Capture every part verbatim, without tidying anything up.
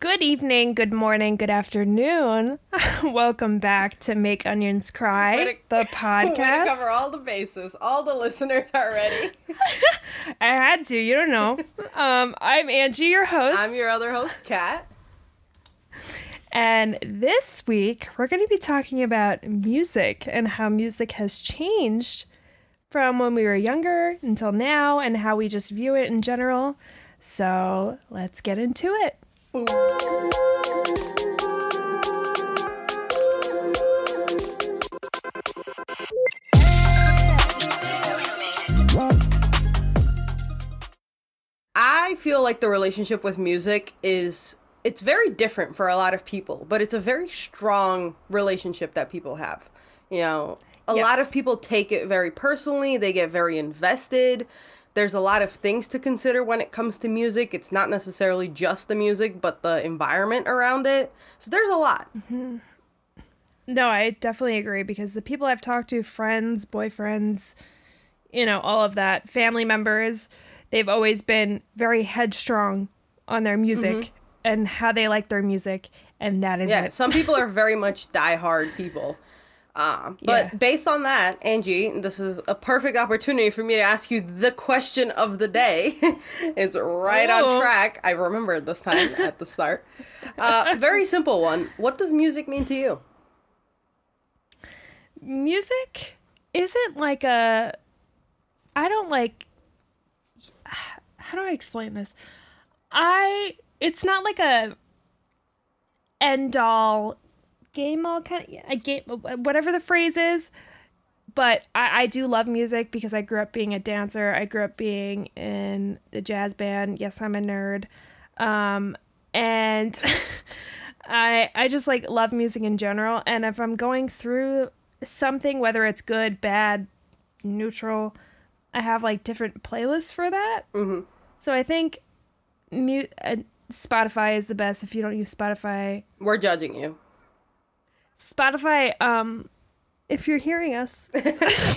Good evening, good morning, good afternoon. Welcome back to Make Onions Cry, to, the podcast. Way to cover all the bases, all the listeners already. I had to, you don't know. Um, I'm Angie, your host. I'm your other host, Kat. And this week, we're going to be talking about music and how music has changed from when we were younger until now and how we just view it in general. So let's get into it. Boom. I feel like the relationship with music is, it's very different for a lot of people, but it's a very strong relationship that people have. You know, a yes. lot of people take it very personally. They get very invested. There's a lot of things to consider when it comes to music. It's not necessarily just the music, but the environment around it. So there's a lot. Mm-hmm. No, I definitely agree, because the people I've talked to, friends, boyfriends, you know, all of that, family members, they've always been very headstrong on their music mm-hmm. and how they like their music. And that is yeah, it. Yeah, some people are very much diehard people. Uh, but yeah. based on that, Angie, this is a perfect opportunity for me to ask you the question of the day. It's right Ooh. on track. I remembered this time at the start. Uh, very simple one. What does music mean to you? Music isn't like a... I don't like... How do I explain this? I... It's not like a end-all... game all kind of a game, whatever the phrase is, but I, I do love music because I grew up being a dancer. I grew up being in the jazz band. Yes, I'm a nerd, um, and I I just like love music in general. And if I'm going through something, whether it's good, bad, neutral, I have like different playlists for that. Mm-hmm. So I think mu- uh, Spotify is the best. If you don't use Spotify, we're judging you. Spotify, um, if you're hearing us.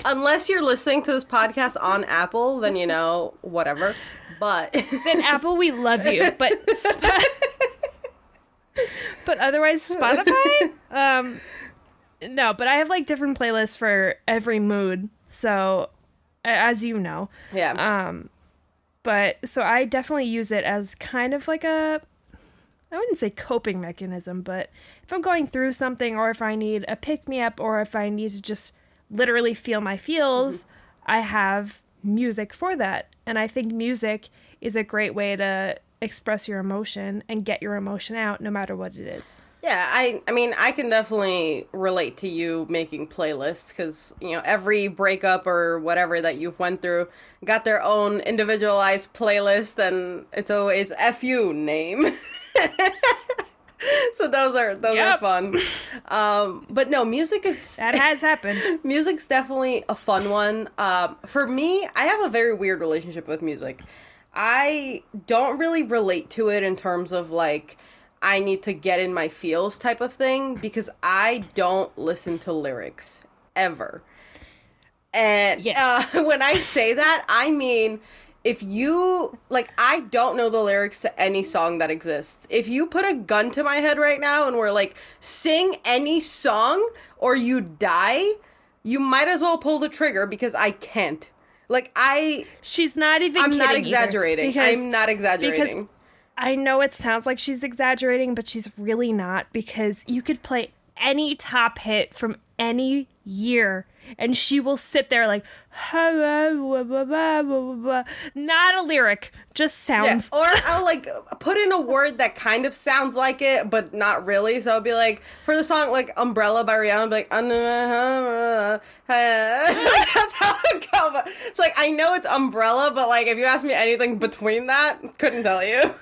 Unless you're listening to this podcast on Apple, then, you know, whatever. But then Apple, we love you. But Sp- but otherwise, Spotify? Um, no, but I have, like, different playlists for every mood. So, as you know. Yeah. Um, but, so I definitely use it as kind of like a... I wouldn't say coping mechanism, but if I'm going through something or if I need a pick-me-up or if I need to just literally feel my feels, mm-hmm. I have music for that. And I think music is a great way to express your emotion and get your emotion out no matter what it is. Yeah, I, I mean, I can definitely relate to you making playlists because, you know, every breakup or whatever that you've went through got their own individualized playlist, and it's always F U name. So those are those yep. are fun. Um, but no, music is... That has happened. Music's definitely a fun one. Um, for me, I have a very weird relationship with music. I don't really relate to it in terms of, like... I need to get in my feels type of thing, because I don't listen to lyrics ever. And yes. uh, when I say that, I mean, if you, like, I don't know the lyrics to any song that exists. If you put a gun to my head right now and we're like, sing any song or you die, you might as well pull the trigger, because I can't. Like, I... She's not even I'm kidding not exaggerating. Either, because, I'm not exaggerating. Because I know it sounds like she's exaggerating, but she's really not, because you could play any top hit from any year and she will sit there like, not a lyric, just sounds. Yeah. Or I'll like put in a word that kind of sounds like it, but not really. So I'll be like, for the song like Umbrella by Rihanna, I'll be like, that's how it goes. It's like, I know it's Umbrella, but like if you ask me anything between that, couldn't tell you.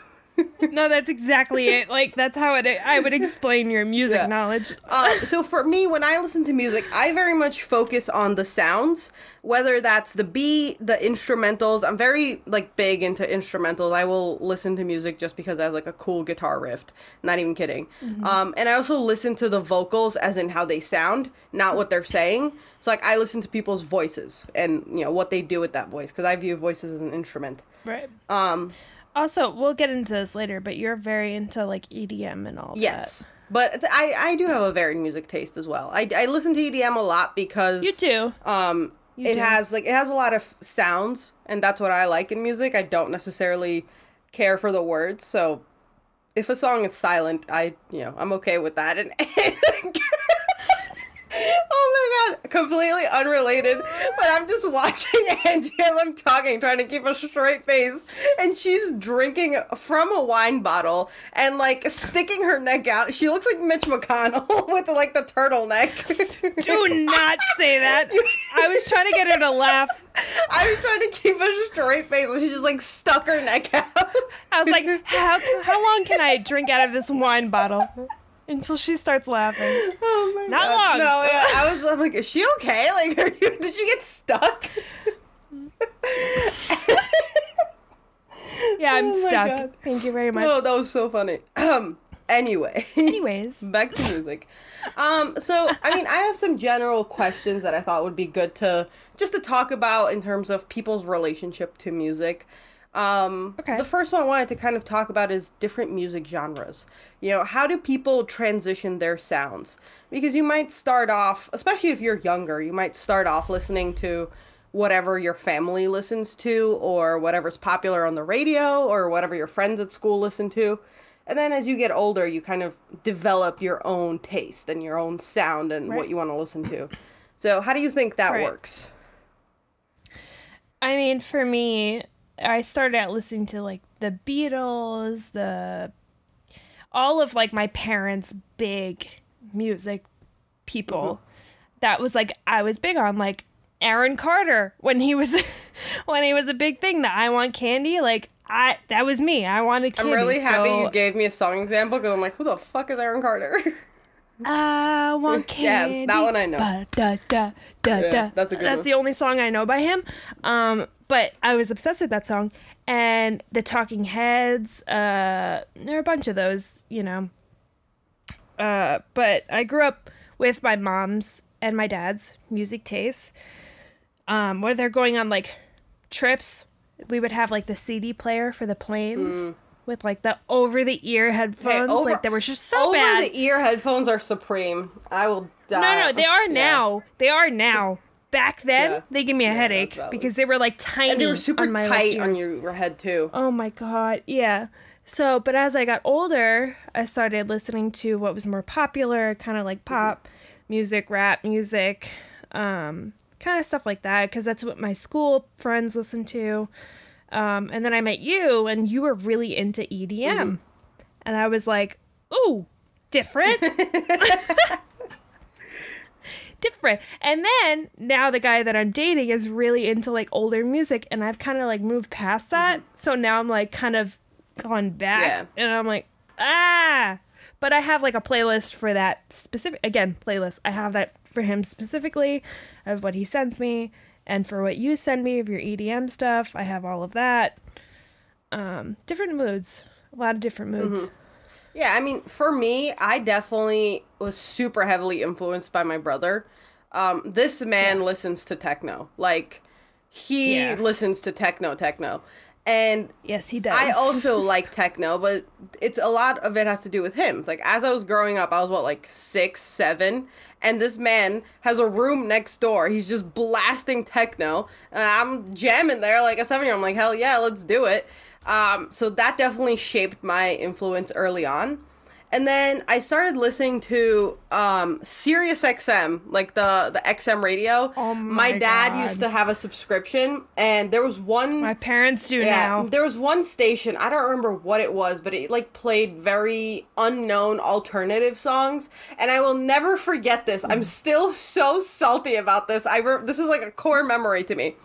No, that's exactly it. Like, that's how it. I would explain your music yeah. knowledge. uh, so for me, when I listen to music, I very much focus on the sounds, whether that's the beat, the instrumentals. I'm very, like, big into instrumentals. I will listen to music just because I have, like, a cool guitar riff. Not even kidding. Mm-hmm. Um, and I also listen to the vocals, as in how they sound, not what they're saying. So, like, I listen to people's voices and, you know, what they do with that voice, because I view voices as an instrument. Right. Um. Also, we'll get into this later, but you're very into, like, E D M and all yes. that. Yes. But th- I, I do have a varied music taste as well. I, I listen to E D M a lot because... You do. Um, you it do. has, like, it has a lot of sounds, and that's what I like in music. I don't necessarily care for the words, so if a song is silent, I, you know, I'm okay with that. And... Oh my god, completely unrelated, but I'm just watching Angie as I'm talking, trying to keep a straight face, and she's drinking from a wine bottle and, like, sticking her neck out. She looks like Mitch McConnell with, like, the turtleneck. Do not say that. I was trying to get her to laugh. I was trying to keep a straight face, and she just, like, stuck her neck out. I was like, how, how long can I drink out of this wine bottle? Until she starts laughing. Oh my Not gosh. long. No, yeah, I was I'm like, is she okay? Like, are you, did she get stuck? yeah, I'm oh stuck. God. Thank you very much. Oh, that was so funny. Um, anyway. Anyways. Back to music. Um, so, I mean, I have some general questions that I thought would be good to, just to talk about in terms of people's relationship to music. Um, okay. The first one I wanted to kind of talk about is different music genres. You know, how do people transition their sounds? Because you might start off, especially if you're younger, you might start off listening to whatever your family listens to or whatever's popular on the radio or whatever your friends at school listen to. And then as you get older, you kind of develop your own taste and your own sound and right. what you want to listen to. So how do you think that right. works? I mean, for me... I started out listening to, like, the Beatles, the, all of, like, my parents' big music people. Mm-hmm. That was, like, I was big on, like, Aaron Carter when he was, when he was a big thing, that I Want Candy, like, I, that was me. I wanted candy. I'm really so... happy you gave me a song example, because I'm like, who the fuck is Aaron Carter? I want candy. Yeah, that one I know. Ba, da, da, da, yeah, da. That's a good That's one. The only song I know by him. Um, But I was obsessed with that song, and the Talking Heads, uh, there are a bunch of those, you know. Uh, but I grew up with my mom's and my dad's music tastes. Um, when they're going on, like, trips, we would have, like, the C D player for the planes mm. with, like, the over-the-ear headphones. Hey, over, like, they were just so over bad. Over-the-ear headphones are supreme. I will die. No, no, they are yeah. now. They are now. Back then, yeah. they gave me a yeah, headache because they were, like, tiny. And they were super on my, tight like, on your head, too. Oh, my God. Yeah. So, but as I got older, I started listening to what was more popular, kind of like pop mm-hmm. music, rap music, um, kind of stuff like that, because that's what my school friends listened to. Um, and then I met you, and you were really into E D M. Mm-hmm. And I was like, ooh, different. different. And then now the guy that I'm dating is really into, like, older music, and I've kind of, like, moved past that. So now I'm, like, kind of gone back yeah. and I'm like, ah, but I have, like, a playlist for that specific, again, playlist. I have that for him specifically of what he sends me and for what you send me of your E D M stuff. I have all of that. Um, different moods, a lot of different moods. Mm-hmm. Yeah, I mean, for me, I definitely was super heavily influenced by my brother. Um, this man yeah. listens to techno. Like, he yeah. listens to techno, techno. And yes, he does. I also like techno, but it's a lot of it has to do with him. It's like, as I was growing up, I was, what, like six, seven? And this man has a room next door. He's just blasting techno. And I'm jamming there like a seven-year-old. I'm like, hell yeah, let's do it. Um, so that definitely shaped my influence early on. And then I started listening to um, Sirius X M, like the, the X M radio. Oh my, my dad God. used to have a subscription, and there was one... My parents do yeah, now. There was one station, I don't remember what it was, but it, like, played very unknown alternative songs, and I will never forget this. Mm. I'm still so salty about this. I re- This is, like, a core memory to me.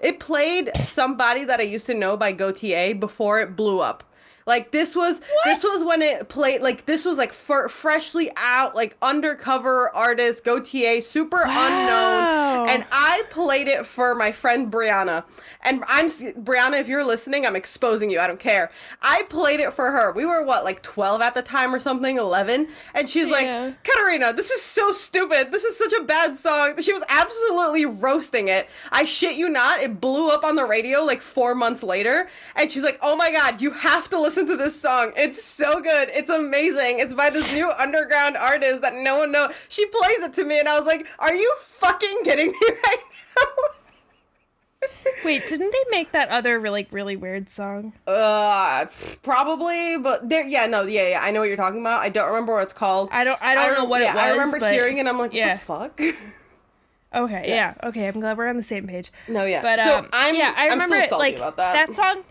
It played Somebody That I Used to Know by Gotye before it blew up. Like this was what? this was when it played. Like this was like f- freshly out, like undercover artist Gotye, super wow. unknown. And I played it for my friend Brianna. And I'm Brianna, if you're listening, I'm exposing you. I don't care. I played it for her. We were what, like twelve at the time or something, eleven. And she's yeah. like, Katarina, this is so stupid. This is such a bad song. She was absolutely roasting it. I shit you not. It blew up on the radio like four months later. And she's like, oh my God, you have to listen. Listen to this song. It's so good. It's amazing. It's by this new underground artist that no one knows. She plays it to me and I was like, are you fucking kidding me right now? Wait, didn't they make that other really, really weird song? Uh, probably, but there, yeah, no, yeah, yeah. I know what you're talking about. I don't remember what it's called. I don't I don't I rem- know what yeah, it was. I remember but hearing it and I'm like, yeah. what the fuck? Okay, yeah. yeah. Okay, I'm glad we're on the same page. No, yeah. But so um, I'm, yeah, I remember I'm so salty like, about that. That song...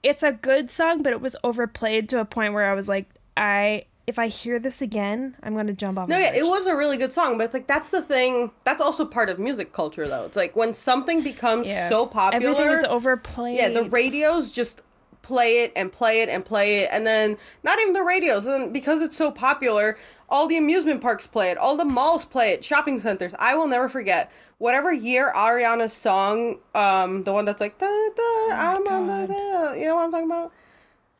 It's a good song, but it was overplayed to a point where I was like, I if I hear this again, I'm going to jump off. No, yeah, it was a really good song, but it's like, that's the thing. That's also part of music culture, though. It's like when something becomes yeah. so popular. Everything is overplayed. Yeah, the radios just play it and play it and play it. And then not even the radios. And because it's so popular, all the amusement parks play it. All the malls play it. Shopping centers. I will never forget. Whatever year Ariana's song, um, the one that's like, da, da, oh I'm God. on the, you know what I'm talking about?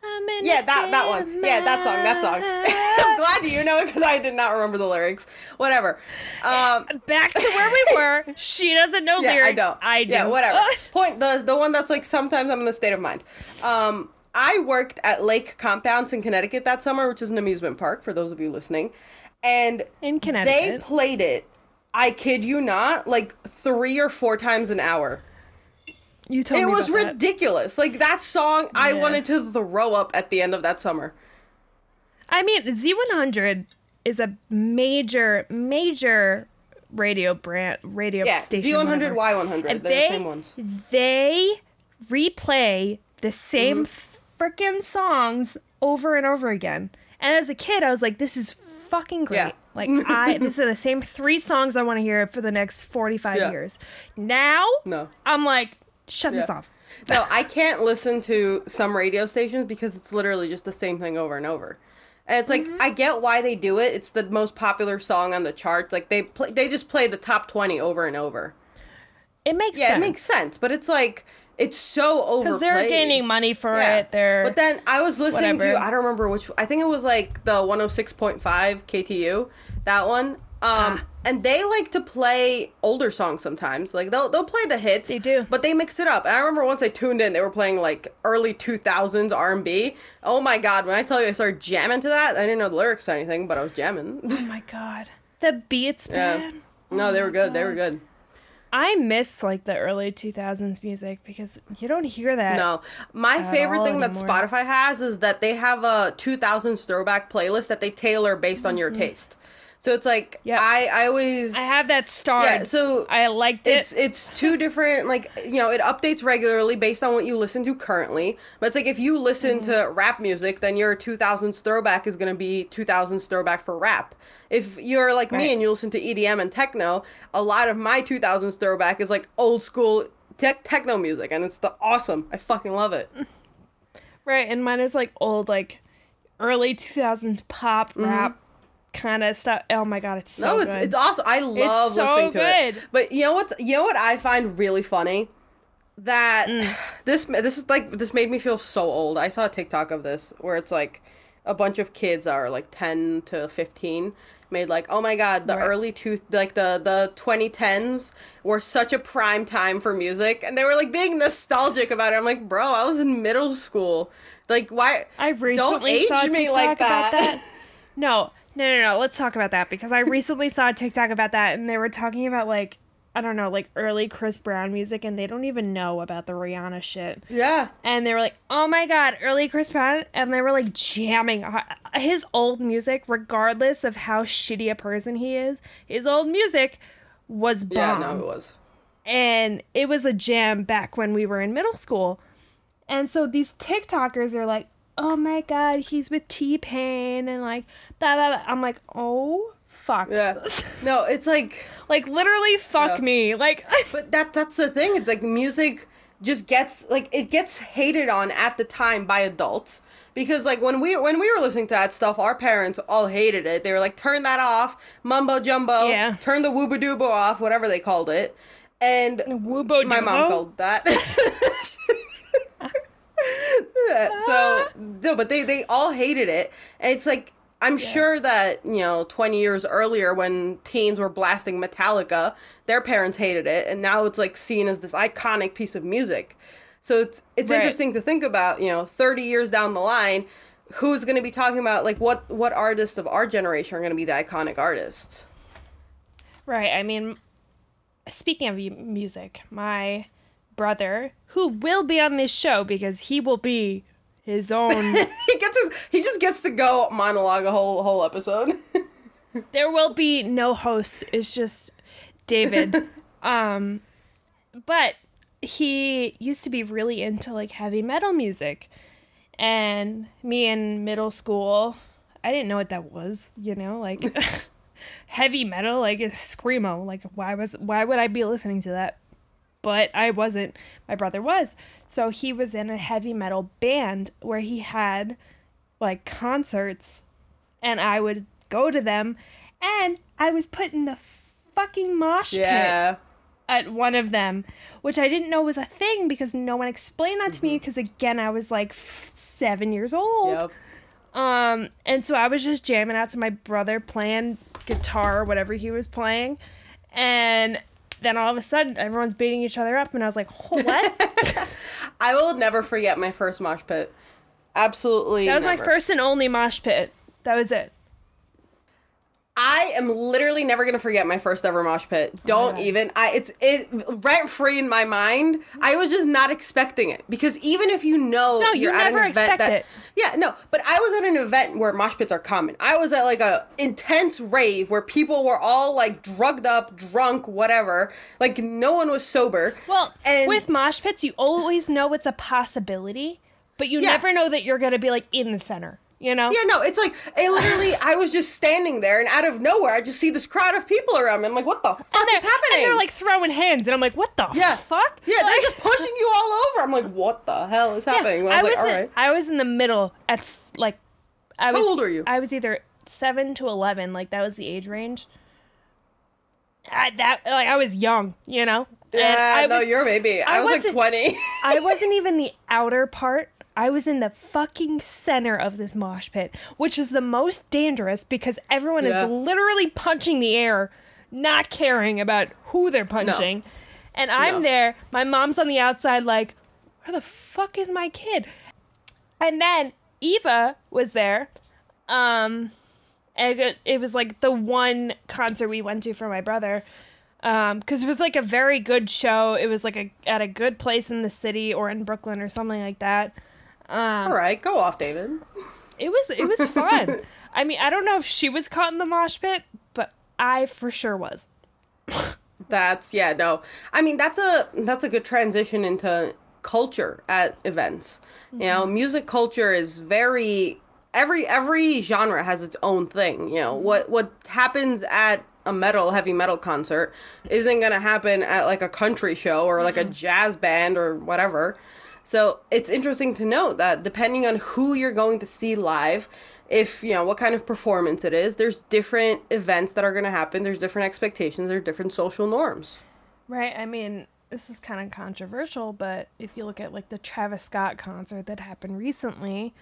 I'm in yeah, that that one. Yeah, that song, that song. I'm glad you know it because I did not remember the lyrics. Whatever. Um, Back to where we were. She doesn't know yeah, lyrics. I don't. I do. Yeah, whatever. Point, the, the one that's like, sometimes I'm in the state of mind. Um, I worked at Lake Compounds in Connecticut that summer, which is an amusement park, for those of you listening. And in Connecticut. They played it. I kid you not, like three or four times an hour. You told it me it was about ridiculous. That. Like that song, yeah. I wanted to throw up at the end of that summer. I mean, Z one hundred is a major, major radio brand, radio yeah, station. Yeah, Z one hundred, Y one hundred, they're they, the same ones. They replay the same mm-hmm. freaking songs over and over again. And as a kid, I was like, "This is fucking great." Yeah. Like, I, these are the same three songs I want to hear for the next forty-five yeah. years. Now, no. I'm like, shut yeah. this off. No, I can't listen to some radio stations because it's literally just the same thing over and over. And it's like, mm-hmm. I get why they do it. It's the most popular song on the charts. Like, they play, they just play the top twenty over and over. It makes yeah, sense. Yeah, it makes sense. But it's like, it's so overplayed. Because they're gaining money for yeah. it. They're but then I was listening whatever. to, I don't remember which, I think it was like the one oh six point five K T U. That one. Um, ah. And they like to play older songs sometimes. Like, they'll they'll play the hits. They do. But they mix it up. And I remember once I tuned in, they were playing, like, early two thousands R and B. Oh, my God. When I tell you I started jamming to that, I didn't know the lyrics or anything, but I was jamming. Oh, my God. The beats, man. Yeah. No, oh they were good. God. They were good. I miss, like, the early two thousands music because you don't hear that. No. My favorite thing anymore. that Spotify has is that they have a two thousands throwback playlist that they tailor based on your mm-hmm. taste. So it's like, yep. I, I always... I have that starred. Yeah, so... I liked it. It's it's two different, like, you know, it updates regularly based on what you listen to currently. But it's like, if you listen mm-hmm. to rap music, then your two thousands throwback is going to be two thousands throwback for rap. If you're like right. me and you listen to E D M and techno, a lot of my two thousands throwback is like old school te- techno music. And it's the awesome. I fucking love it. Right. And mine is like old, like, early two thousands pop, mm-hmm. rap. Kind of stuff. Oh my God, it's so no, it's, good. It's awesome. I love it's so listening to good. it. But you know what? You know what I find really funny that mm. this this is like this made me feel so old. I saw a TikTok of this where it's like a bunch of kids are like ten to fifteen made like, oh my God, the right. early two like the the twenty tens were such a prime time for music, and they were like being nostalgic about it. I'm like, bro, I was in middle school. Like, why? I recently don't saw age me like that. that. No. No, no, no. Let's talk about that because I recently saw a TikTok about that, and they were talking about, like, I don't know, like early Chris Brown music, and they don't even know about the Rihanna shit. Yeah. And they were like, oh my God, early Chris Brown, and they were like jamming his old music, regardless of how shitty a person he is. His old music was bomb. Yeah, no, it was. And it was a jam back when we were in middle school, and so these TikTokers are like, oh my God, he's with T-Pain and like blah blah blah. I'm like, oh fuck. Yeah. No, it's like like literally fuck yeah. me. Like but that that's the thing. It's like music just gets, like, it gets hated on at the time by adults. Because, like, when we when we were listening to that stuff, our parents all hated it. They were like, turn that off, mumbo jumbo, yeah. turn the wooba-doobo off, whatever they called it. And woobo-doobo? My mom called that. So, no, but they, they all hated it. And it's like, I'm yeah. sure that, you know, twenty years earlier when teens were blasting Metallica, their parents hated it. And now it's, like, seen as this iconic piece of music. So it's it's right. interesting to think about, you know, thirty years down the line, who's going to be talking about, like, what, what artists of our generation are going to be the iconic artists? Right. I mean, speaking of music, my brother, who will be on this show because he will be his own... he gets his, he just gets to go monologue a whole whole episode. There will be no hosts. It's just David. um, but... He used to be really into, like, heavy metal music. And me in middle school, I didn't know what that was, you know, like, heavy metal, like, screamo. Like, why was why would I be listening to that? But I wasn't. My brother was. So he was in a heavy metal band where he had, like, concerts. And I would go to them. And I was put in the fucking mosh pit. Yeah. At one of them, which I didn't know was a thing because no one explained that to mm-hmm. me because, again, I was, like, f- seven years old. Yep. Um, and so I was just jamming out to my brother playing guitar or whatever he was playing. And then all of a sudden, everyone's beating each other up, and I was like, oh, what? I will never forget my first mosh pit. Absolutely That was never. My first and only mosh pit. That was it. I am literally never going to forget my first ever mosh pit. Don't oh, yeah. even. I It's it, rent-free in my mind. I was just not expecting it. Because even if you know no, you're you at an event that... It. Yeah, no. But I was at an event where mosh pits are common. I was at, like, a intense rave where people were all, like, drugged up, drunk, whatever. Like, no one was sober. Well, and with mosh pits, you always know it's a possibility. But you yeah. never know that you're going to be, like, in the center. You know? Yeah, no, it's like, it literally, I was just standing there, and out of nowhere, I just see this crowd of people around me. I'm like, what the fuck is happening? And they're, like, throwing hands, and I'm like, what the yeah. fuck? Yeah, like, they're just pushing you all over. I'm like, what the hell is yeah, happening? I was, I was like, all right. I was in the middle at, like, I was... How old are you? I was either seven to eleven, like, that was the age range. I, that, like, I was young, you know? Yeah, no, was, you're a baby. I, I was, like, twenty. I wasn't even the outer part. I was in the fucking center of this mosh pit, which is the most dangerous because everyone yeah. is literally punching the air, not caring about who they're punching. No. And I'm no. there. My mom's on the outside like, where the fuck is my kid? And then Eva was there. Um, and it was like the one concert we went to for my brother. Um, cause it was like a very good show. It was like a, at a good place in the city or in Brooklyn or something like that. Um, All right, go off, David. It was it was fun. I mean, I don't know if she was caught in the mosh pit, but I for sure was. That's yeah, no. I mean, that's a that's a good transition into culture at events. Mm-hmm. You know, music culture is very every every genre has its own thing. You know, what what happens at a metal heavy metal concert isn't going to happen at like a country show or like mm-hmm. a jazz band or whatever. So it's interesting to note that depending on who you're going to see live, if, you know, what kind of performance it is, there's different events that are going to happen. There's different expectations. There's different social norms. Right. I mean, this is kind of controversial, but if you look at, like, the Travis Scott concert that happened recently,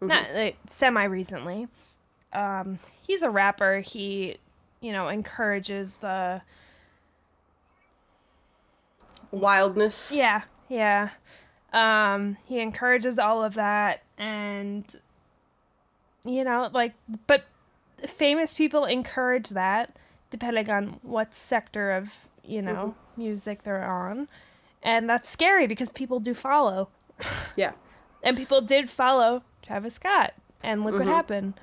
mm-hmm. not like, semi-recently, um, he's a rapper. He, you know, encourages the... Wildness. Yeah. Yeah. Um, he encourages all of that and, you know, like, but famous people encourage that depending on what sector of, you know, mm-hmm. music they're on. And that's scary because people do follow. Yeah. And people did follow Travis Scott and look mm-hmm. what happened.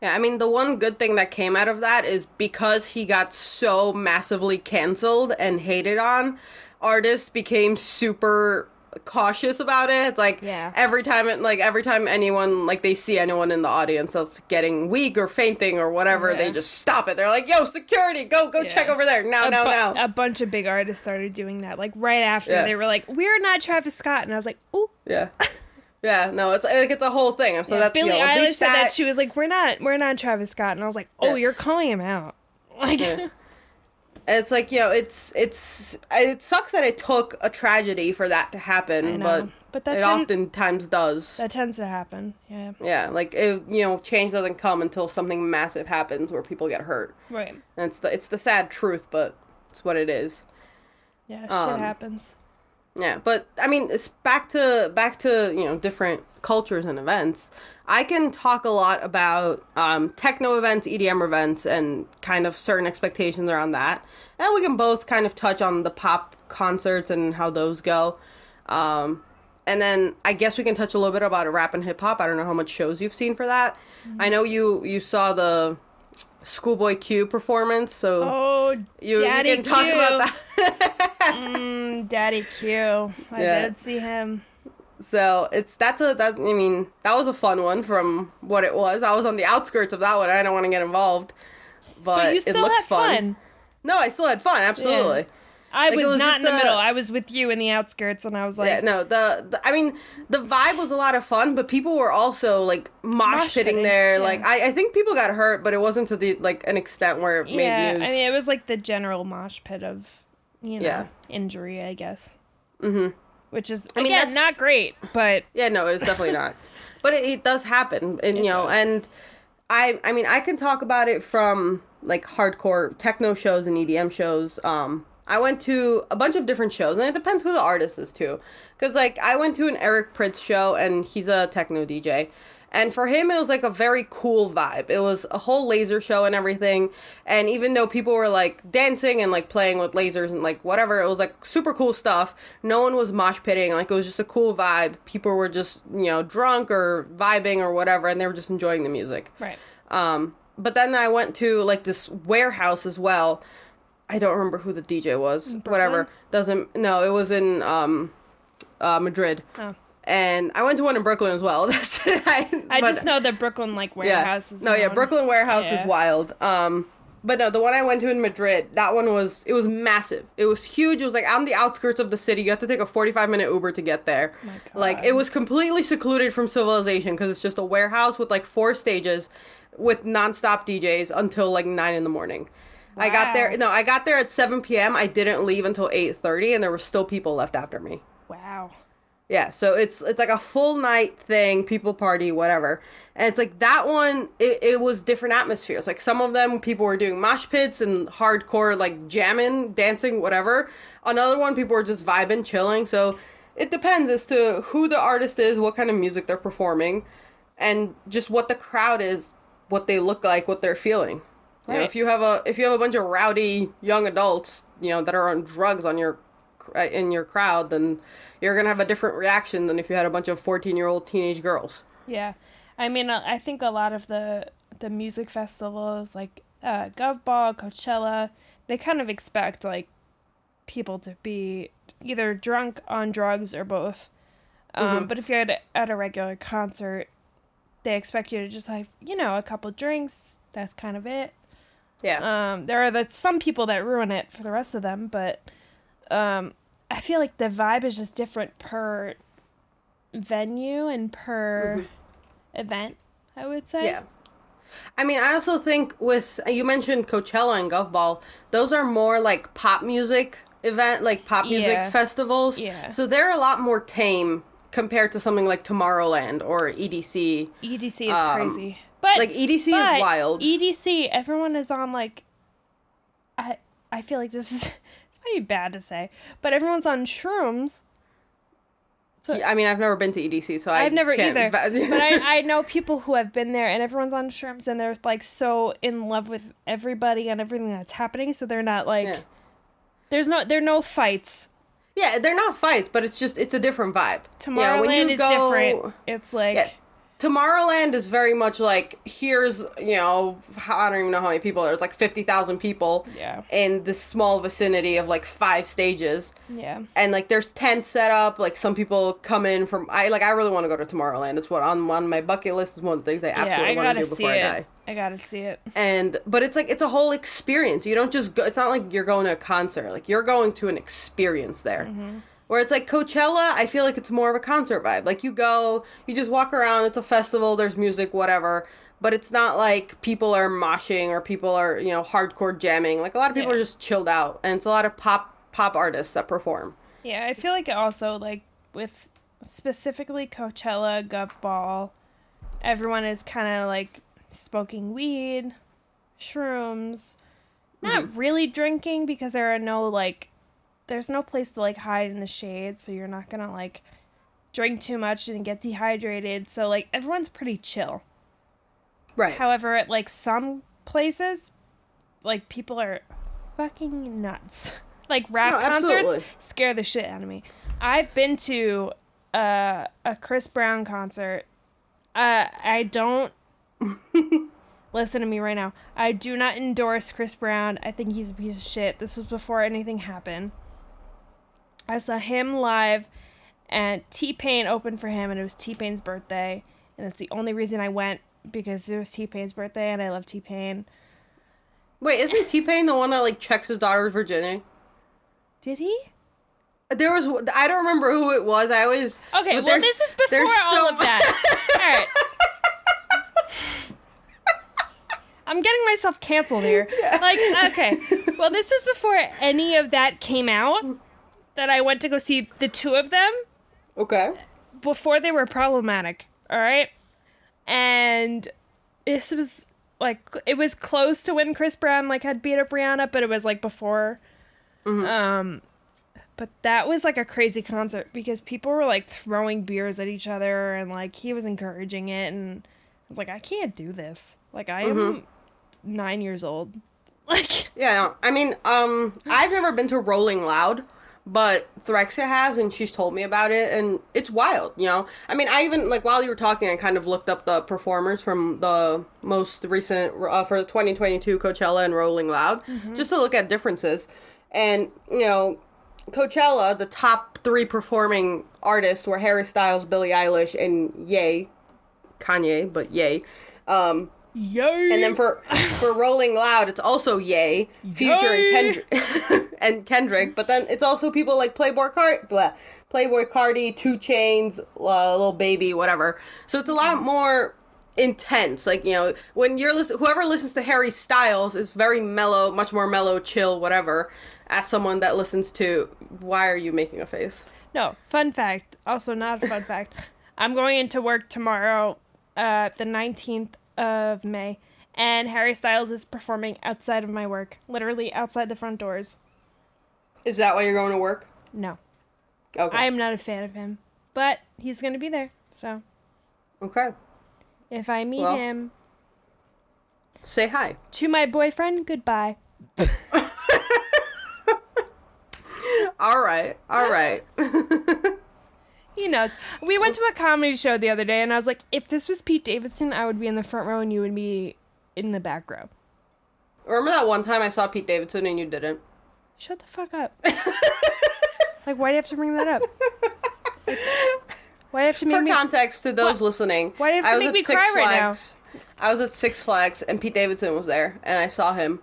Yeah, I mean, the one good thing that came out of that is because he got so massively canceled and hated on, artists became super... cautious about it. It's like yeah. every time it, like every time anyone, like they see anyone in the audience that's getting weak or fainting or whatever, yeah. they just stop it. They're like, yo, security, go go yeah. check over there now, a now bu- now. A bunch of big artists started doing that, like right after yeah. they were like, we're not Travis Scott, and I was like, ooh. Yeah. Yeah, no, it's like it's a whole thing. So yeah, that's Billie you know, Eilish said that, that she was like, we're not we're not Travis Scott, and I was like, oh, yeah. you're calling him out. Like yeah. It's like, you know, it's it's it sucks that it took a tragedy for that to happen, but but that it ten- oftentimes does. That tends to happen. Yeah. Yeah, like it, you know, change doesn't come until something massive happens where people get hurt. Right. And it's the it's the sad truth, but it's what it is. Yeah, shit um, happens. Yeah, but I mean, it's back to back to you know different cultures and events. I can talk a lot about um, techno events, E D M events, and kind of certain expectations around that. And we can both kind of touch on the pop concerts and how those go. Um, and then I guess we can touch a little bit about rap and hip hop. I don't know how much shows you've seen for that. Mm-hmm. I know you you saw the Schoolboy Q performance, so oh, you, you can talk Q. about that. mm, Daddy Q. I yeah. did see him. So it's that's a that I mean that was a fun one from what it was. I was on the outskirts of that one. I don't want to get involved, but, but you still it looked had fun. fun. No, I still had fun. Absolutely. Yeah. I like was, was not in the a, middle. I was with you in the outskirts, and I was like... Yeah, no, the, the... I mean, the vibe was a lot of fun, but people were also, like, mosh-pitting there. Yeah. Like, I, I think people got hurt, but it wasn't to, the like, an extent where it made yeah, news. Yeah, I mean, it was, like, the general mosh pit of, you know, yeah. injury, I guess. Mm-hmm. Which is, I mean, again, that's not great, but... Yeah, no, it's definitely not. But it, it does happen, and, it you know, does. and... I, I mean, I can talk about it from, like, hardcore techno shows and E D M shows, um... I went to a bunch of different shows, and it depends who the artist is, too. Because, like, I went to an Eric Prydz show, and he's a techno D J. And for him, it was, like, a very cool vibe. It was a whole laser show and everything. And even though people were, like, dancing and, like, playing with lasers and, like, whatever, it was, like, super cool stuff. No one was mosh pitting. Like, it was just a cool vibe. People were just, you know, drunk or vibing or whatever, and they were just enjoying the music. Right. Um, but then I went to, like, this warehouse as well. I don't remember who the D J was. Brooklyn? Whatever. Doesn't... No, it was in um, uh, Madrid. Oh. And I went to one in Brooklyn as well. That's I, I but, just know that Brooklyn, like, warehouse yeah. is... No, known. yeah, Brooklyn warehouse yeah. is wild. Um, but no, the one I went to in Madrid, that one was... It was massive. It was huge. It was, like, on the outskirts of the city. You have to take a forty-five minute Uber to get there. My God. Like, it was completely secluded from civilization because it's just a warehouse with, like, four stages with nonstop D Js until, like, nine in the morning. Wow. I got there. No, I got there at seven p.m. I didn't leave until eight thirty, and there were still people left after me. Wow. Yeah, so it's it's like a full night thing, people party, whatever. And it's like that one, it, it was different atmospheres. Like some of them, people were doing mosh pits and hardcore, like jamming, dancing, whatever. Another one, people were just vibing, chilling. So it depends as to who the artist is, what kind of music they're performing, and just what the crowd is, what they look like, what they're feeling. You know, right. if you have a if you have a bunch of rowdy young adults, you know, that are on drugs on your in your crowd, then you're gonna have a different reaction than if you had a bunch of fourteen year old teenage girls. Yeah, I mean, I think a lot of the the music festivals like uh, Govball, Coachella, they kind of expect like people to be either drunk on drugs or both. Um, mm-hmm. But if you're at at a regular concert, they expect you to just have you know a couple drinks. That's kind of it. Yeah. Um, there are the, some people that ruin it for the rest of them, but um, I feel like the vibe is just different per venue and per mm-hmm. event, I would say. Yeah. I mean, I also think with, you mentioned Coachella and Govball, those are more like pop music event, like pop music yeah. festivals. Yeah. So they're a lot more tame compared to something like Tomorrowland or E D C. E D C is um, crazy. But, like, E D C but is wild. E D C, everyone is on, like, I I feel like this is, it's probably bad to say, but everyone's on shrooms. So yeah, I mean, I've never been to E D C, so I I've never can't, either, but, but I, I know people who have been there, and everyone's on shrooms, and they're, like, so in love with everybody and everything that's happening, so they're not, like, yeah. there's no, there are no fights. Yeah, they're not fights, but it's just, it's a different vibe. Tomorrowland yeah, when you is go, different. It's, like... Yeah. Tomorrowland is very much like, here's, you know, I don't even know how many people, there's like fifty thousand people yeah. in this small vicinity of like five stages. Yeah. And like there's tents set up, like some people come in from, I like I really want to go to Tomorrowland. It's what on, on my bucket list is one of the things I absolutely yeah, I want to do before I die. It. I gotta see it. And, but it's like, it's a whole experience. You don't just go, it's not like you're going to a concert. Like you're going to an experience there. Mm-hmm. Where it's like Coachella, I feel like it's more of a concert vibe. Like you go, you just walk around, it's a festival, there's music, whatever. But it's not like people are moshing or people are, you know, hardcore jamming. Like a lot of people yeah. are just chilled out. And it's a lot of pop pop artists that perform. Yeah, I feel like also like with specifically Coachella, Govball, everyone is kind of like smoking weed, shrooms, not mm-hmm. really drinking because there are no like... There's no place to, like, hide in the shade, so you're not gonna, like, drink too much and get dehydrated. So, like, everyone's pretty chill. Right. However, at, like, some places, like, people are fucking nuts. Like, rap no, concerts absolutely. Scare the shit out of me. I've been to uh, a Chris Brown concert. Uh, I don't... Listen to me right now. I do not endorse Chris Brown. I think he's a piece of shit. This was before anything happened. I saw him live, and T-Pain opened for him, and it was T-Pain's birthday, and that's the only reason I went, because it was T-Pain's birthday, and I love T-Pain. Wait, isn't T-Pain the one that, like, checks his daughter's virginity? Did he? There was... I don't remember who it was. I always... Okay, well, this is before all so... of that. All right. I'm getting myself canceled here. Yeah. Like, okay. Well, this was before any of that came out. That I went to go see the two of them. Okay. Before they were problematic, all right? And this was, like, it was close to when Chris Brown, like, had beat up Rihanna, but it was, like, before. Mm-hmm. Um, but that was, like, a crazy concert because people were, like, throwing beers at each other and, like, he was encouraging it. And I was like, I can't do this. Like, I am mm-hmm. nine years old. Like... Yeah, no, I mean, um, I've never been to Rolling Loud. But Threxia has, and she's told me about it, and it's wild, you know? I mean, I even, like, while you were talking, I kind of looked up the performers from the most recent, uh, for the twenty twenty-two Coachella and Rolling Loud, mm-hmm. just to look at differences. And, you know, Coachella, the top three performing artists were Harry Styles, Billie Eilish, and Ye. Kanye, but Ye. Um... Yay! And then for for Rolling Loud, it's also Ye, Future and Kendrick, and Kendrick. But then it's also people like Playboy Card, blah, Playboy Cardi, Two Chainz, uh, Lil Baby, whatever. So it's a lot more intense. Like, you know, when you're listen, whoever listens to Harry Styles is very mellow, much more mellow, chill, whatever. As someone that listens to, why are you making a face? No, fun fact. Also, not a fun fact. I'm going into work tomorrow, uh, the nineteenth. Of May, and Harry Styles is performing outside of my work, literally outside the front doors. Is that why you're going to work? No. Okay. I am not a fan of him, but he's going to be there, so. Okay. If I meet well, him. Say hi. To my boyfriend, goodbye. All right, all right. He knows. We went to a comedy show the other day, and I was like, if this was Pete Davidson, I would be in the front row, and you would be in the back row. Remember that one time I saw Pete Davidson, and you didn't? Shut the fuck up. Like, why do you have to bring that up? Like, why do you have to make For me... For context to those what? Listening, why do you have to I was make at me Six cry Flags. Right now? I was at Six Flags, and Pete Davidson was there, and I saw him,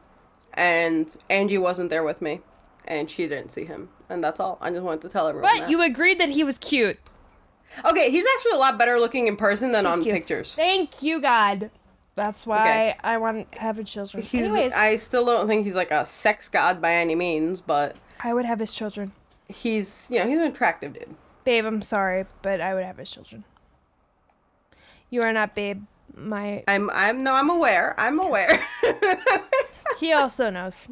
and Angie wasn't there with me, and she didn't see him. And that's all. I just wanted to tell everyone But that. You agreed that he was cute. Okay, he's actually a lot better looking in person than Thank on you. Pictures. Thank you, God. That's why okay. I want to have his children. He's, Anyways. I still don't think he's like a sex god by any means, but... I would have his children. He's, you know, he's an attractive dude. Babe, I'm sorry, but I would have his children. You are not, babe. My... I'm, I'm, no, I'm aware. I'm aware. He also knows.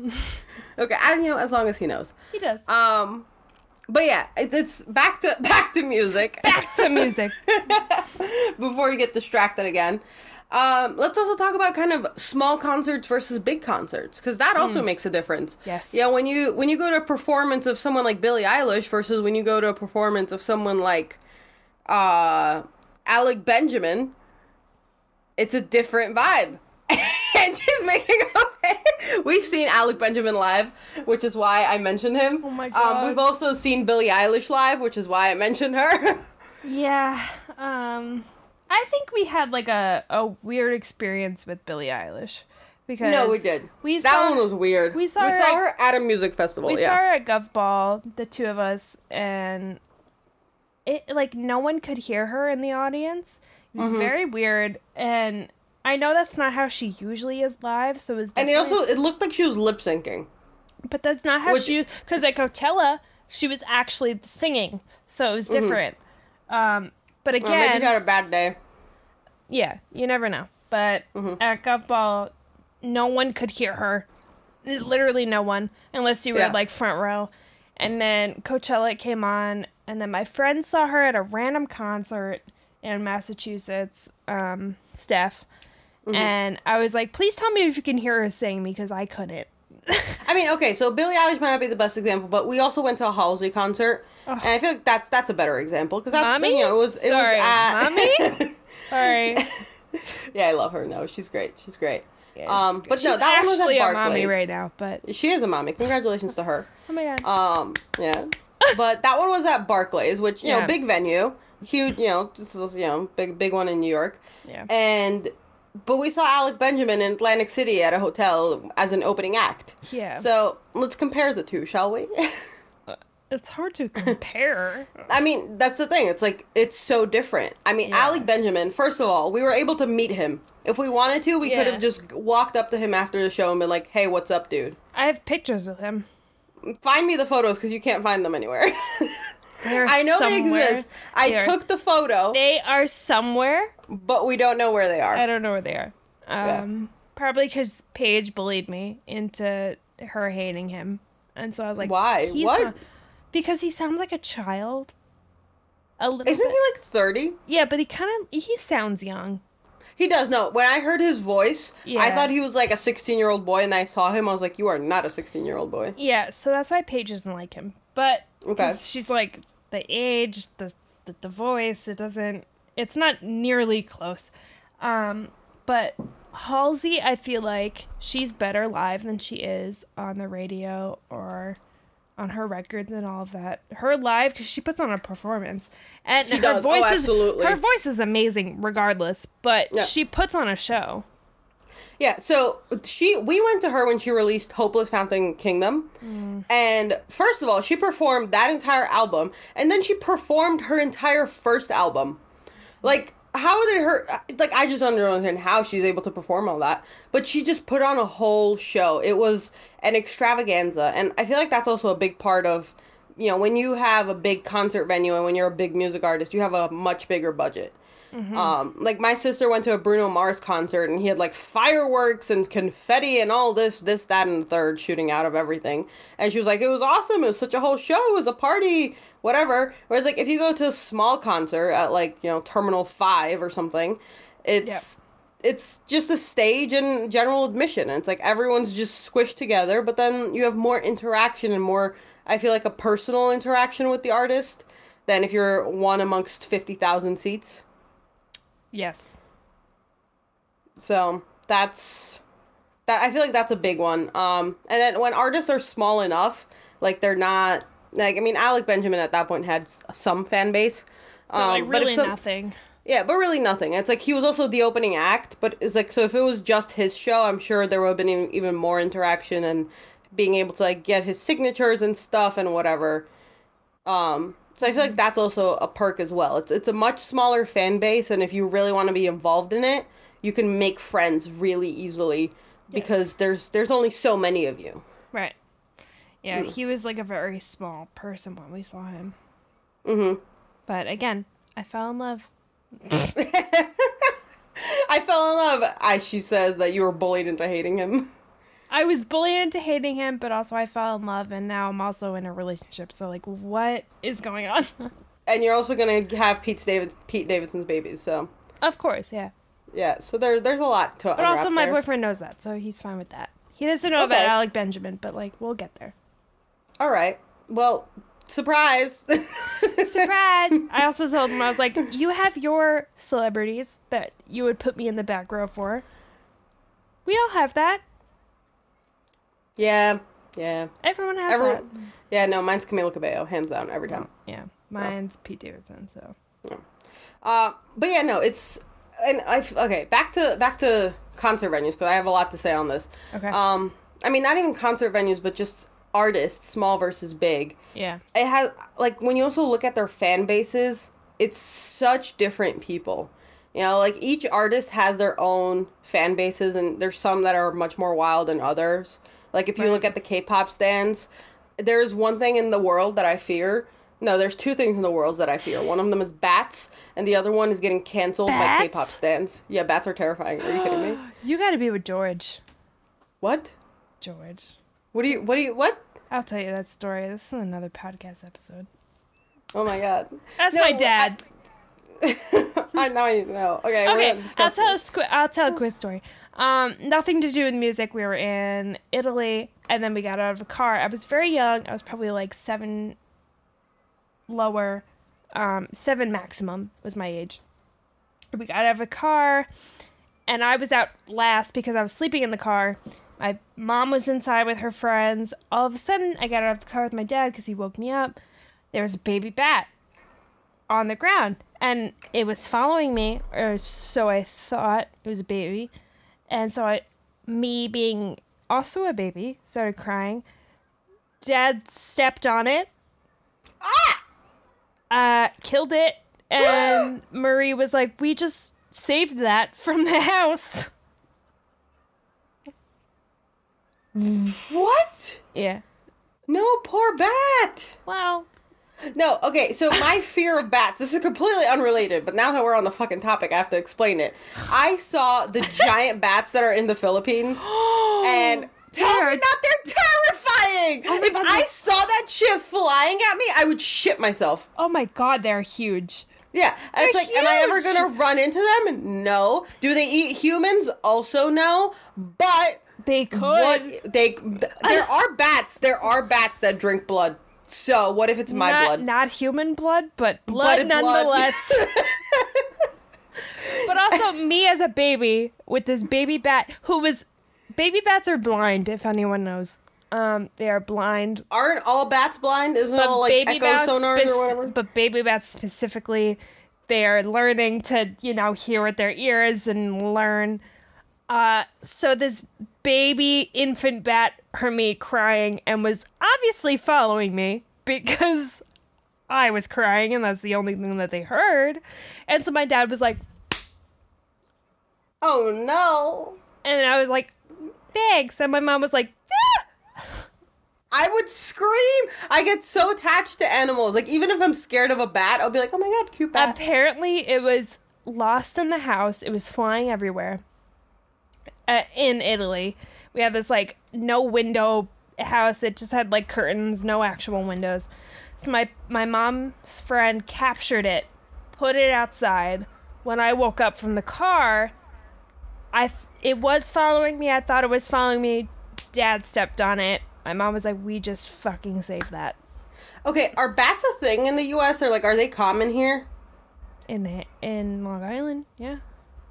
Okay, I you know as long as he knows. He does. Um, but yeah, it, it's back to back to music. Back to music. Before we get distracted again, um, let's also talk about kind of small concerts versus big concerts because that also mm. makes a difference. Yes. Yeah, you know, when you when you go to a performance of someone like Billie Eilish versus when you go to a performance of someone like uh, Alec Benjamin, it's a different vibe. Just making up. We've seen Alec Benjamin live, which is why I mentioned him. Oh my god. Um, we've also seen Billie Eilish live, which is why I mentioned her. Yeah. Um, I think we had like a, a weird experience with Billie Eilish. Because no, we did. We that saw, one was weird. We saw, we her, saw her at a music festival. We yeah. saw her at Govball, the two of us, and it like no one could hear her in the audience. It was mm-hmm. very weird, and I know that's not how she usually is live. So it was different. And it also it looked like she was lip syncing, but that's not how Which, she because at Coachella she was actually singing, so it was different. Mm-hmm. Um, but again, well, maybe she had a bad day. Yeah, you never know. But mm-hmm. at Govball, no one could hear her. Literally no one. Unless you were, yeah. like, front row. And then Coachella came on. And then my friend saw her at a random concert in Massachusetts, um, Steph. Mm-hmm. And I was like, please tell me if you can hear her sing, because I couldn't. I mean, okay, so Billie Eilish might not be the best example, but we also went to a Halsey concert. Oh. And I feel like that's that's a better example. Because that, you know, it was, it Sorry. was at... Mommy? Sorry. Yeah, I love her. No, she's great. She's great. Yeah, um, but no, she's that one was at Barclays. A mommy right now, but she is a mommy. Congratulations to her. Oh my god. Um, yeah, but that one was at Barclays, which you yeah. know, big venue, huge. You know, this is you know, big, big one in New York. Yeah. And but we saw Alec Benjamin in Atlantic City at a hotel as an opening act. Yeah. So let's compare the two, shall we? It's hard to compare. I mean, that's the thing. It's like, it's so different. I mean, yeah. Alec Benjamin, first of all, we were able to meet him. If we wanted to, we yeah. could have just walked up to him after the show and been like, hey, what's up, dude? I have pictures of him. Find me the photos, because you can't find them anywhere. They're I know somewhere. They exist. I they took are, the photo. They are somewhere. But we don't know where they are. I don't know where they are. Um, yeah. Probably because Paige bullied me into her hating him. And so I was like, why? He's what? Not- Because he sounds like a child. A little Isn't bit. He like thirty? Yeah, but he kind of, he sounds young. He does, no. When I heard his voice, yeah. I thought he was like a sixteen-year-old boy, and I saw him, I was like, you are not a sixteen-year-old boy. Yeah, so that's why Paige doesn't like him. But okay. she's like, the age, the, the the voice, it doesn't, it's not nearly close. Um, but Halsey, I feel like she's better live than she is on the radio or... on her records and all of that. Her live, because she puts on a performance. And she her does. voice oh, absolutely. is her voice is amazing regardless, but yeah. she puts on a show. Yeah, so she we went to her when she released Hopeless Fountain Kingdom. Mm. And first of all, she performed that entire album, and then she performed her entire first album. Like, how did her like I just don't understand how she's able to perform all that, but she just put on a whole show. It was an extravaganza, and I feel like that's also a big part of, you know, when you have a big concert venue and when you're a big music artist, you have a much bigger budget. Mm-hmm. Um, like my sister went to a Bruno Mars concert, and he had like fireworks and confetti and all this, this, that, and the third shooting out of everything. And she was like, it was awesome. It was such a whole show. It was a party, whatever. Whereas like if you go to a small concert at like, you know, Terminal five or something, it's... Yep. It's just a stage and general admission. And it's like everyone's just squished together, but then you have more interaction and more, I feel like, a personal interaction with the artist than if you're one amongst fifty thousand seats. Yes. So that's, that I feel like that's a big one. Um, and then when artists are small enough, like they're not, like, I mean, Alec Benjamin at that point had some fan base. Um, but like really but some, nothing. Yeah, but really nothing. It's like he was also the opening act, but it's like, so if it was just his show, I'm sure there would have been even more interaction and being able to like get his signatures and stuff and whatever. Um, so I feel like that's also a perk as well. It's it's a much smaller fan base, and if you really want to be involved in it, you can make friends really easily because yes. there's there's only so many of you. Right. Yeah, mm. he was like a very small person when we saw him. Mm-hmm. But again, I fell in love. I fell in love. I, she says that you were bullied into hating him. I was bullied into hating him, but also I fell in love, and now I'm also in a relationship. So, like, what is going on? And you're also going to have Pete's David, Pete Davidson's babies, so. Of course, yeah. Yeah, so there, there's a lot to unwrap. But also my there. boyfriend knows that, so he's fine with that. He doesn't know okay. about Alec Benjamin, but, like, we'll get there. All right. Well, Surprise. Surprise. I also told him, I was like, you have your celebrities that you would put me in the back row for. We all have that. Yeah. Yeah. Everyone has Everyone, that. Yeah, no, mine's Camila Cabello, hands down, every time. Yeah. Mine's oh. Pete Davidson, so. Yeah. Uh, but yeah, no, it's, and I, okay, back to, back to concert venues, because I have a lot to say on this. Okay. Um, I mean, not even concert venues, but just artists, small versus big. Yeah. It has, like, when you also look at their fan bases, it's such different people. You know, like, each artist has their own fan bases, and there's some that are much more wild than others. Like, if you right. look at the K-pop stands, there's one thing in the world that I fear. No, there's two things in the world that I fear. One of them is bats, and the other one is getting canceled bats? by K-pop stands. Yeah, bats are terrifying. Are you kidding me? You gotta be with George. What? George. What do you, what do you, what? I'll tell you that story. This is another podcast episode. Oh, my God. That's no, my dad. I, I know you know. Okay, okay, we're I'll tell, a squ- I'll tell a quick story. Um, nothing to do with music. We were in Italy, and then we got out of the car. I was very young. I was probably like seven... lower um seven maximum was my age. We got out of a car and I was out last because I was sleeping in the car. My mom was inside with her friends. All of a sudden I got out of the car with my dad because he woke me up. There was a baby bat on the ground and it was following me, or so I thought. It was a baby, and so I, me being also a baby, started crying. Dad stepped on it. Ah! Uh, killed it, and Marie was like, we just saved that from the house. What? Yeah. No, poor bat. Well. No, okay, so my fear of bats, this is completely unrelated, but now that we're on the fucking topic, I have to explain it. I saw the giant bats that are in the Philippines, and... Tell me not, they're terrifying! Oh if God, I they're... saw that shit flying at me, I would shit myself. Oh my God, they're huge. Yeah, they're it's like, huge. Am I ever gonna run into them? No. Do they eat humans? Also no. But they could. What, they there are bats. There are bats that drink blood. So what if it's my not, blood? Not human blood, but blood Blooded nonetheless. Blood. But also me as a baby with this baby bat who was. Baby bats are blind, if anyone knows. Um, they are blind. Aren't all bats blind? Isn't but all like baby echo sonars spe- or whatever? But baby bats specifically, they are learning to, you know, hear with their ears and learn. Uh, so this baby infant bat heard me crying and was obviously following me because I was crying and that's the only thing that they heard. And so my dad was like, oh no. And then I was like, thanks. And my mom was like, ah! I would scream. I get so attached to animals. Like, even if I'm scared of a bat, I'll be like, oh my God, cute bat. Apparently, it was lost in the house. It was flying everywhere. Uh, in Italy, we had this, like, no window house. It just had, like, curtains, no actual windows. So my, my mom's friend captured it, put it outside. When I woke up from the car, I... F- It was following me. I thought it was following me. Dad stepped on it. My mom was like, we just fucking saved that. Okay, are bats a thing in the U S? Or, like, are they common here? In the in Long Island, yeah.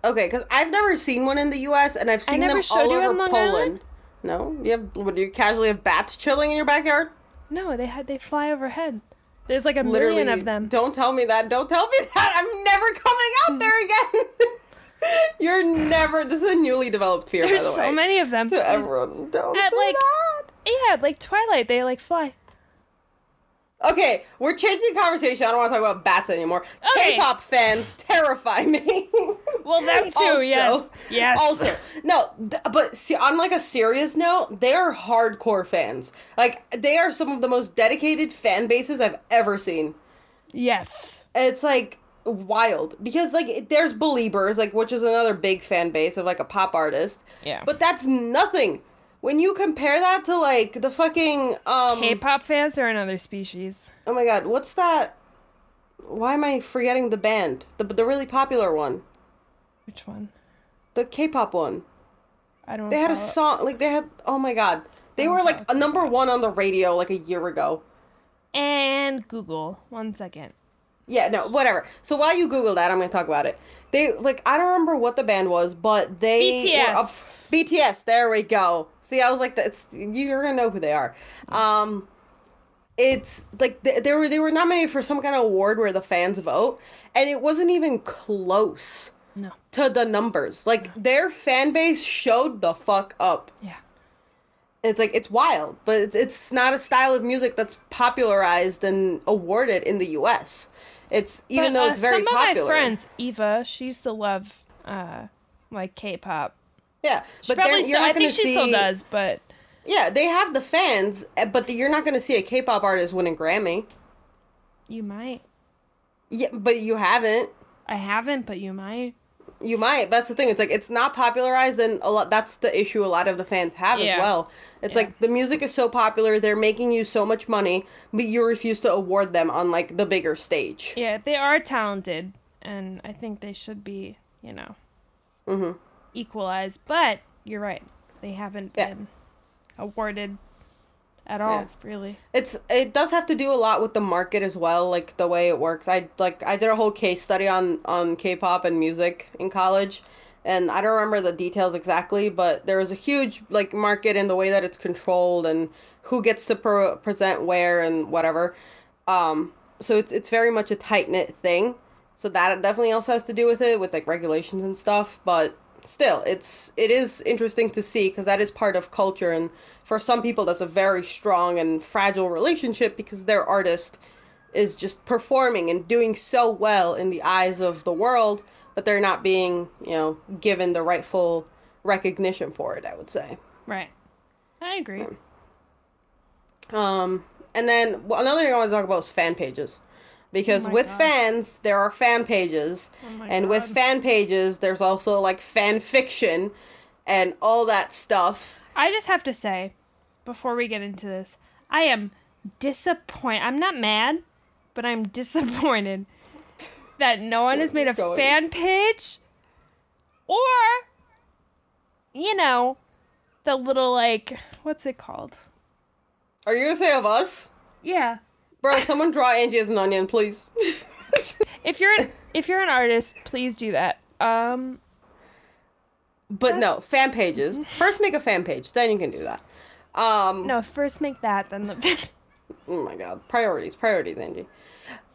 Okay, because I've never seen one in the U S, and I've seen them all over Poland. No? You have, what, do you casually have bats chilling in your backyard? No, they had, they fly overhead. There's, like, a Literally, million of them. Don't tell me that. Don't tell me that. I'm never coming out there again. You're never... This is a newly developed fear, There's by the way. There's so many of them. To everyone, don't At, like, that. Yeah, like Twilight, they, like, fly. Okay, we're changing conversation. I don't want to talk about bats anymore. Okay. K-pop fans terrify me. Well, them too, also, yes. Yes. Also, no, but see, on, like, a serious note, they are hardcore fans. Like, they are some of the most dedicated fan bases I've ever seen. Yes. It's, like... wild, because like there's Beliebers, like, which is another big fan base of like a pop artist, yeah, but that's nothing when you compare that to like the fucking um K-pop fans are another species. Oh my God, what's that? Why am I forgetting the band? The the really popular one. Which one? The K-pop one. I don't know. They had a song, like they had, oh my God, they were like a number one on the radio like a year ago. and Google. One second. Yeah, no, whatever. So while you Google that, I'm going to talk about it. They, like, I don't remember what the band was, but they B T S. Were up, B T S, there we go. See, I was like, that's, you're going to know who they are. Um, it's, like, they, they were they were nominated for some kind of award where the fans vote, and it wasn't even close no. to the numbers. Like, no. their fan base showed the fuck up. Yeah. It's like, it's wild, but it's it's not a style of music that's popularized and awarded in the U S. It's even but, though it's uh, very popular. Some of popular. My friends, Eva, she used to love uh, like K-pop. Yeah, she but you're still, not going to see. I think she still does, but yeah, they have the fans, but the, you're not going to see a K-pop artist win a Grammy. You might. Yeah, but you haven't. I haven't, but you might. You might. That's the thing. It's like it's not popularized, and a lot. That's the issue a lot of the fans have yeah. as well. It's yeah. like the music is so popular, they're making you so much money, but you refuse to award them on like the bigger stage. Yeah, they are talented, and I think they should be, you know, mm-hmm. equalized. But you're right; they haven't yeah. been awarded at all, yeah. really. It's it does have to do a lot with the market as well, like the way it works. I like I did a whole case study on, on K-pop and music in college, and I don't remember the details exactly, but there was a huge like market in the way that it's controlled and who gets to pro- present where and whatever. Um, so it's it's very much a tight-knit thing. So that definitely also has to do with it, with like regulations and stuff, but still, it's it is interesting to see because that is part of culture, and for some people that's a very strong and fragile relationship because their artist is just performing and doing so well in the eyes of the world, but they're not being, you know, given the rightful recognition for it, I would say. Right. I agree. Um, and then another thing I want to talk about is fan pages. Because oh with God. fans, there are fan pages, oh and God. with fan pages, there's also, like, fan fiction and all that stuff. I just have to say, before we get into this, I am disappointed. I'm not mad, but I'm disappointed that no one has made a going? fan page or, you know, the little, like, what's it called? Are you going to say of us? Yeah. Bro, someone draw Angie as an onion, please. If you're an, if you're an artist, please do that. Um, but that's... no, fan pages. First make a fan page, then you can do that. Um, no, first make that, then the. Oh my God, priorities, priorities, Angie.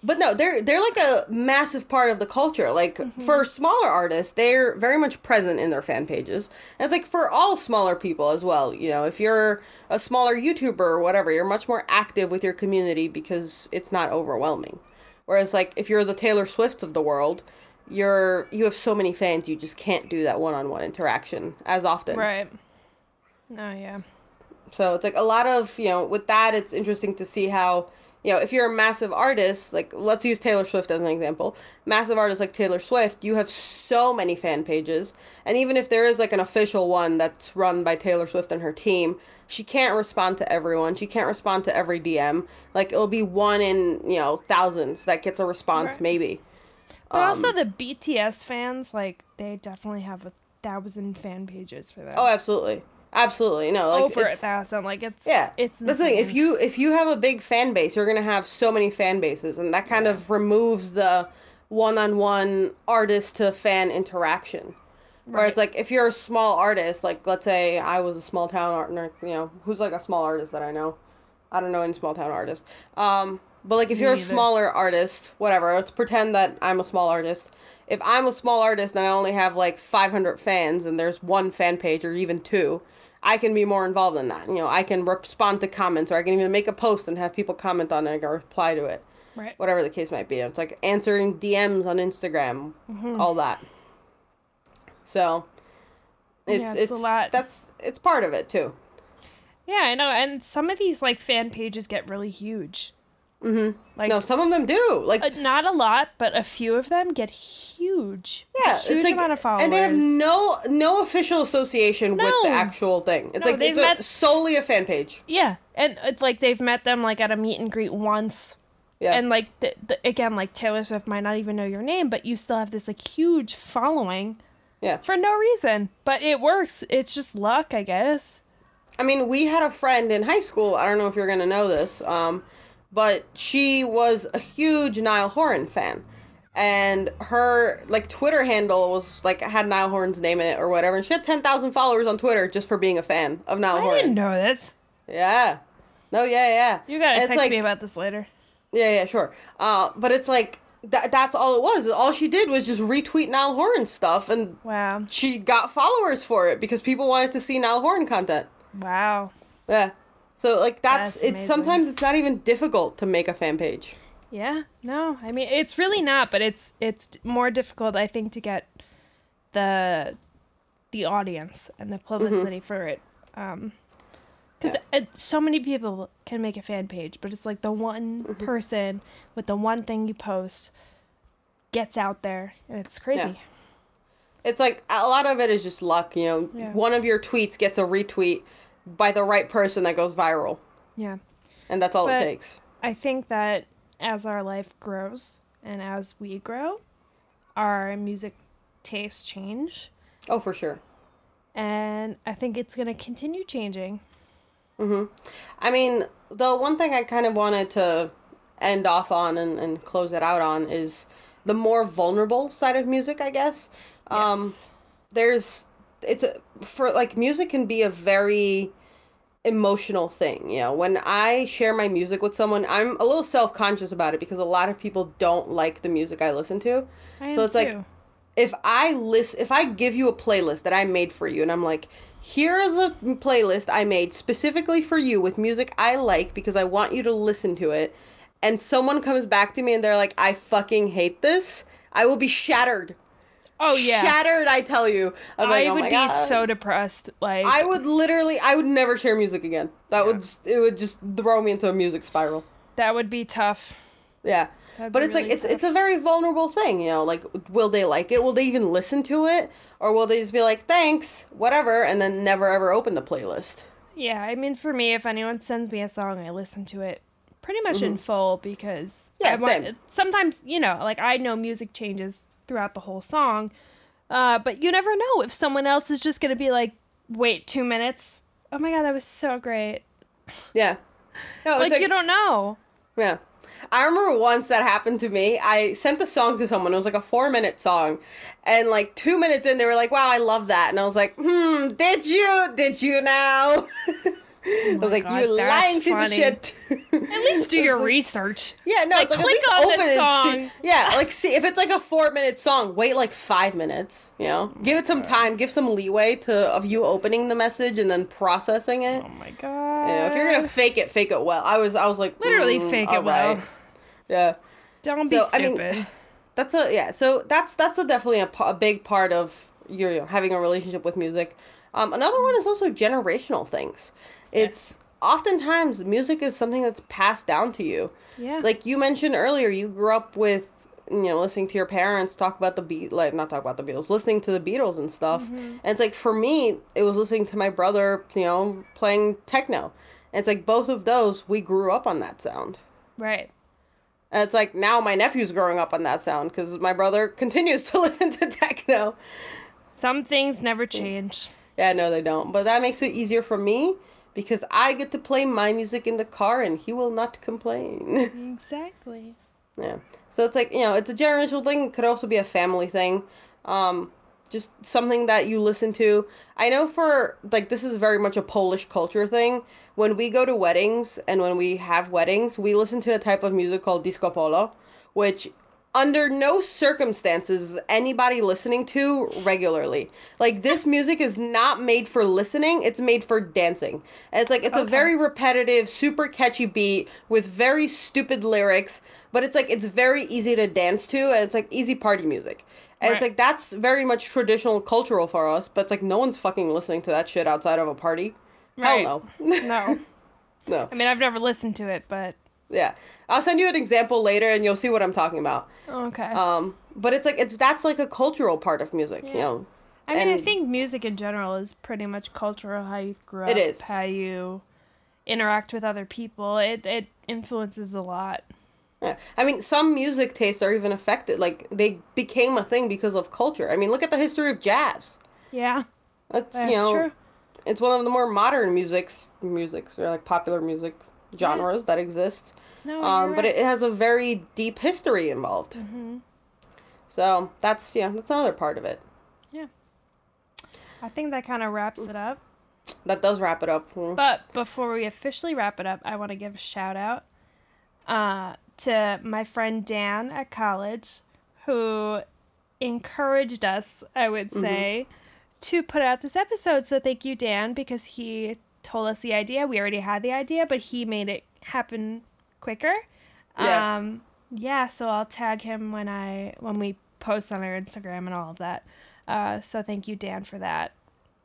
But no, they're they're like a massive part of the culture. Like mm-hmm. for smaller artists, they're very much present in their fan pages. And it's like for all smaller people as well. You know, if you're a smaller YouTuber or whatever, you're much more active with your community because it's not overwhelming. Whereas like if you're the Taylor Swifts of the world, you're you have so many fans, you just can't do that one-on-one interaction as often. Right. Oh yeah. So it's like a lot of, you know, with that, it's interesting to see how. You know, if you're a massive artist, like, let's use Taylor Swift as an example. Massive artists like Taylor Swift, you have so many fan pages. And even if there is, like, an official one that's run by Taylor Swift and her team, she can't respond to everyone. She can't respond to every D M. Like, it'll be one in, you know, thousands that gets a response, right. maybe. But um, also the B T S fans, like, they definitely have a thousand fan pages for that. Oh, absolutely. Absolutely, no. Like, Over it's, a thousand, like it's yeah. It's the thing. If you if you have a big fan base, you're gonna have so many fan bases, and that kind yeah. of removes the one-on-one artist to fan interaction. Right. Where it's like if you're a small artist, like let's say I was a small town art, you know, who's like a small artist that I know. I don't know any small town artists. Um, but like if Me you're either. a smaller artist, whatever. Let's pretend that I'm a small artist. If I'm a small artist and I only have like five hundred fans, and there's one fan page or even two. I can be more involved in that. You know, I can respond to comments, or I can even make a post and have people comment on it or reply to it. Right. Whatever the case might be. It's like answering D Ms on Instagram, mm-hmm. all that. So, it's, yeah, it's, it's a lot. That's, it's part of it, too. Yeah, I know. And some of these, like, fan pages get really huge. Mm-hmm. Like, no, some of them do. Like, uh, not a lot, but a few of them get huge. Yeah, huge it's like, amount of followers, and they have no no official association no. with the actual thing. It's no, like it's met, a, solely a fan page. Yeah, and it's like they've met them like at a meet and greet once. Yeah, and like the, the, again, like Taylor Swift might not even know your name, but you still have this like huge following. Yeah, for no reason, but it works. It's just luck, I guess. I mean, we had a friend in high school. I don't know if you're gonna know this. Um. but she was a huge Niall Horan fan. And her, like, Twitter handle was, like, had Niall Horan's name in it or whatever. And she had ten thousand followers on Twitter just for being a fan of Niall I Horan. I didn't know this. Yeah. No, yeah, yeah. You gotta and text like, me about this later. Yeah, yeah, sure. Uh, but it's, like, th- that's all it was. All she did was just retweet Niall Horan stuff. And wow. She got followers for it because people wanted to see Niall Horan content. Wow. Yeah. So, like, that's, that's it's sometimes it's not even difficult to make a fan page. Yeah, no, I mean, it's really not, but it's it's more difficult, I think, to get the the audience and the publicity mm-hmm. for it. Um, 'cause yeah. so many people can make a fan page, but it's like the one mm-hmm. person with the one thing you post gets out there, and it's crazy. Yeah. It's like, a lot of it is just luck, you know. Yeah. One of your tweets gets a retweet by the right person that goes viral. Yeah. And that's all but it takes. I think that as our life grows and as we grow, our music tastes change. Oh, for sure. And I think it's going to continue changing. Mm-hmm. I mean, the one thing I kind of wanted to end off on and, and close it out on is the more vulnerable side of music, I guess. Yes. Um, there's, it's a, for like music can be a very emotional thing, you know. When I share my music with someone, I'm a little self-conscious about it because a lot of people don't like the music I listen to. I am so it's too. Like, if I list, if I give you a playlist that I made for you, and I'm like, here is a playlist I made specifically for you with music I like because I want you to listen to it, and someone comes back to me and they're like, I fucking hate this, I will be shattered. Oh, yeah. Shattered, I tell you. I'm I like, would oh my be God. So depressed. Like I would literally, I would never share music again. That yeah. would, just, it would just throw me into a music spiral. That would be tough. Yeah. That'd but it's really like, tough. it's it's a very vulnerable thing, you know? Like, will they like it? Will they even listen to it? Or will they just be like, thanks, whatever, and then never, ever open the playlist? Yeah, I mean, for me, if anyone sends me a song, I listen to it pretty much mm-hmm. in full because yeah, I want, same. Sometimes, you know, like, I know music changes throughout the whole song, uh, but you never know if someone else is just gonna be like, "Wait two minutes! Oh my god, that was so great!" Yeah, no, like, it's like you don't know. Yeah, I remember once that happened to me. I sent the song to someone. It was like a four-minute song, and like two minutes in, they were like, "Wow, I love that!" And I was like, "Hmm, did you? Did you now?" Oh I was like, God, you're lying piece funny. Of shit. At least do your like, research. Yeah, no, like, it's like, click at least on the song. See, yeah, like, see, if it's like a four-minute song, wait like five minutes, you know? Oh give it some God. Time, give some leeway to of you opening the message and then processing it. Oh, my God. Yeah, if you're going to fake it, fake it well. I was I was like, literally mm, fake it well. Right. Yeah. Don't so, be stupid. I mean, that's a, yeah, so that's that's a definitely a, a big part of your, you know, having a relationship with music. Um, another one is also generational things. It's oftentimes music is something that's passed down to you. Yeah. Like you mentioned earlier, you grew up with, you know, listening to your parents talk about the Beatles, like not talk about the Beatles, listening to the Beatles and stuff. Mm-hmm. And it's like, for me, it was listening to my brother, you know, playing techno. And it's like both of those, we grew up on that sound. Right. And it's like now my nephew's growing up on that sound because my brother continues to listen to techno. Some things never change. Yeah, no, they don't. But that makes it easier for me. Because I get to play my music in the car and he will not complain. Exactly. Yeah. So it's like, you know, it's a generational thing. It could also be a family thing. Um, just something that you listen to. I know for, like, this is very much a Polish culture thing. When we go to weddings and when we have weddings, we listen to a type of music called disco polo, which under no circumstances is anybody listening to regularly. Like, this music is not made for listening, it's made for dancing. And it's like, it's okay. a very repetitive, super catchy beat with very stupid lyrics, but it's like, it's very easy to dance to, and it's like easy party music. And right. it's like, that's very much traditional cultural for us, but it's like, no one's fucking listening to that shit outside of a party. Right. Hell no. No. No. I mean, I've never listened to it, but... Yeah. I'll send you an example later and you'll see what I'm talking about. Okay. Um, but it's like, it's that's like a cultural part of music, yeah. you know. I mean, and I think music in general is pretty much cultural, how you grew up, it is. How you interact with other people. It it influences a lot. Yeah. I mean, some music tastes are even affected. Like, they became a thing because of culture. I mean, look at the history of jazz. Yeah. That's, that's you know, true. It's one of the more modern musics, musics or like popular music genres yeah. that exist. No, um, right. But it, it has a very deep history involved. Mm-hmm. So that's, yeah, that's another part of it. Yeah. I think that kind of wraps it up. That does wrap it up. But before we officially wrap it up, I want to give a shout out uh, to my friend Dan at college, who encouraged us, I would say, mm-hmm. to put out this episode. So thank you, Dan, because he told us the idea. We already had the idea, but he made it happen quicker. Yeah. Um, yeah, so I'll tag him when I when we post on our Instagram and all of that. Uh, so thank you, Dan, for that.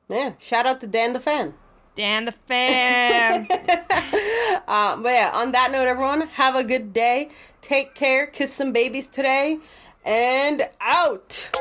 Yeah, shout out to Dan the Fan. Dan the Fan. uh, but yeah, on that note, everyone, have a good day. Take care. Kiss some babies today. And out.